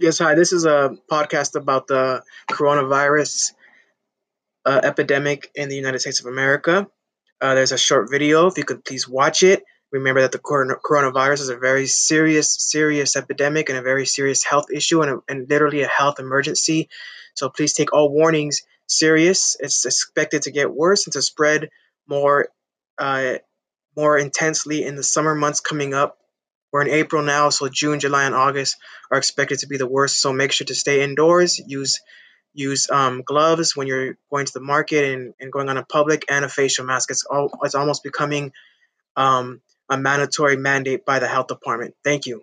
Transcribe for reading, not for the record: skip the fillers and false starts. Yes, hi. This is a podcast about the coronavirus epidemic in the United States of America. There's a short video. If you could please watch it. Remember that the coronavirus is a very serious epidemic and a very serious health issue and literally a health emergency. So please take all warnings serious. It's expected to get worse and to spread more intensely in the summer months coming up. We're in April now, so June, July, and August are expected to be the worst. So make sure to stay indoors. Use gloves when you're going to the market and going on a public, and a facial mask. It's almost becoming a mandatory mandate by the health department. Thank you.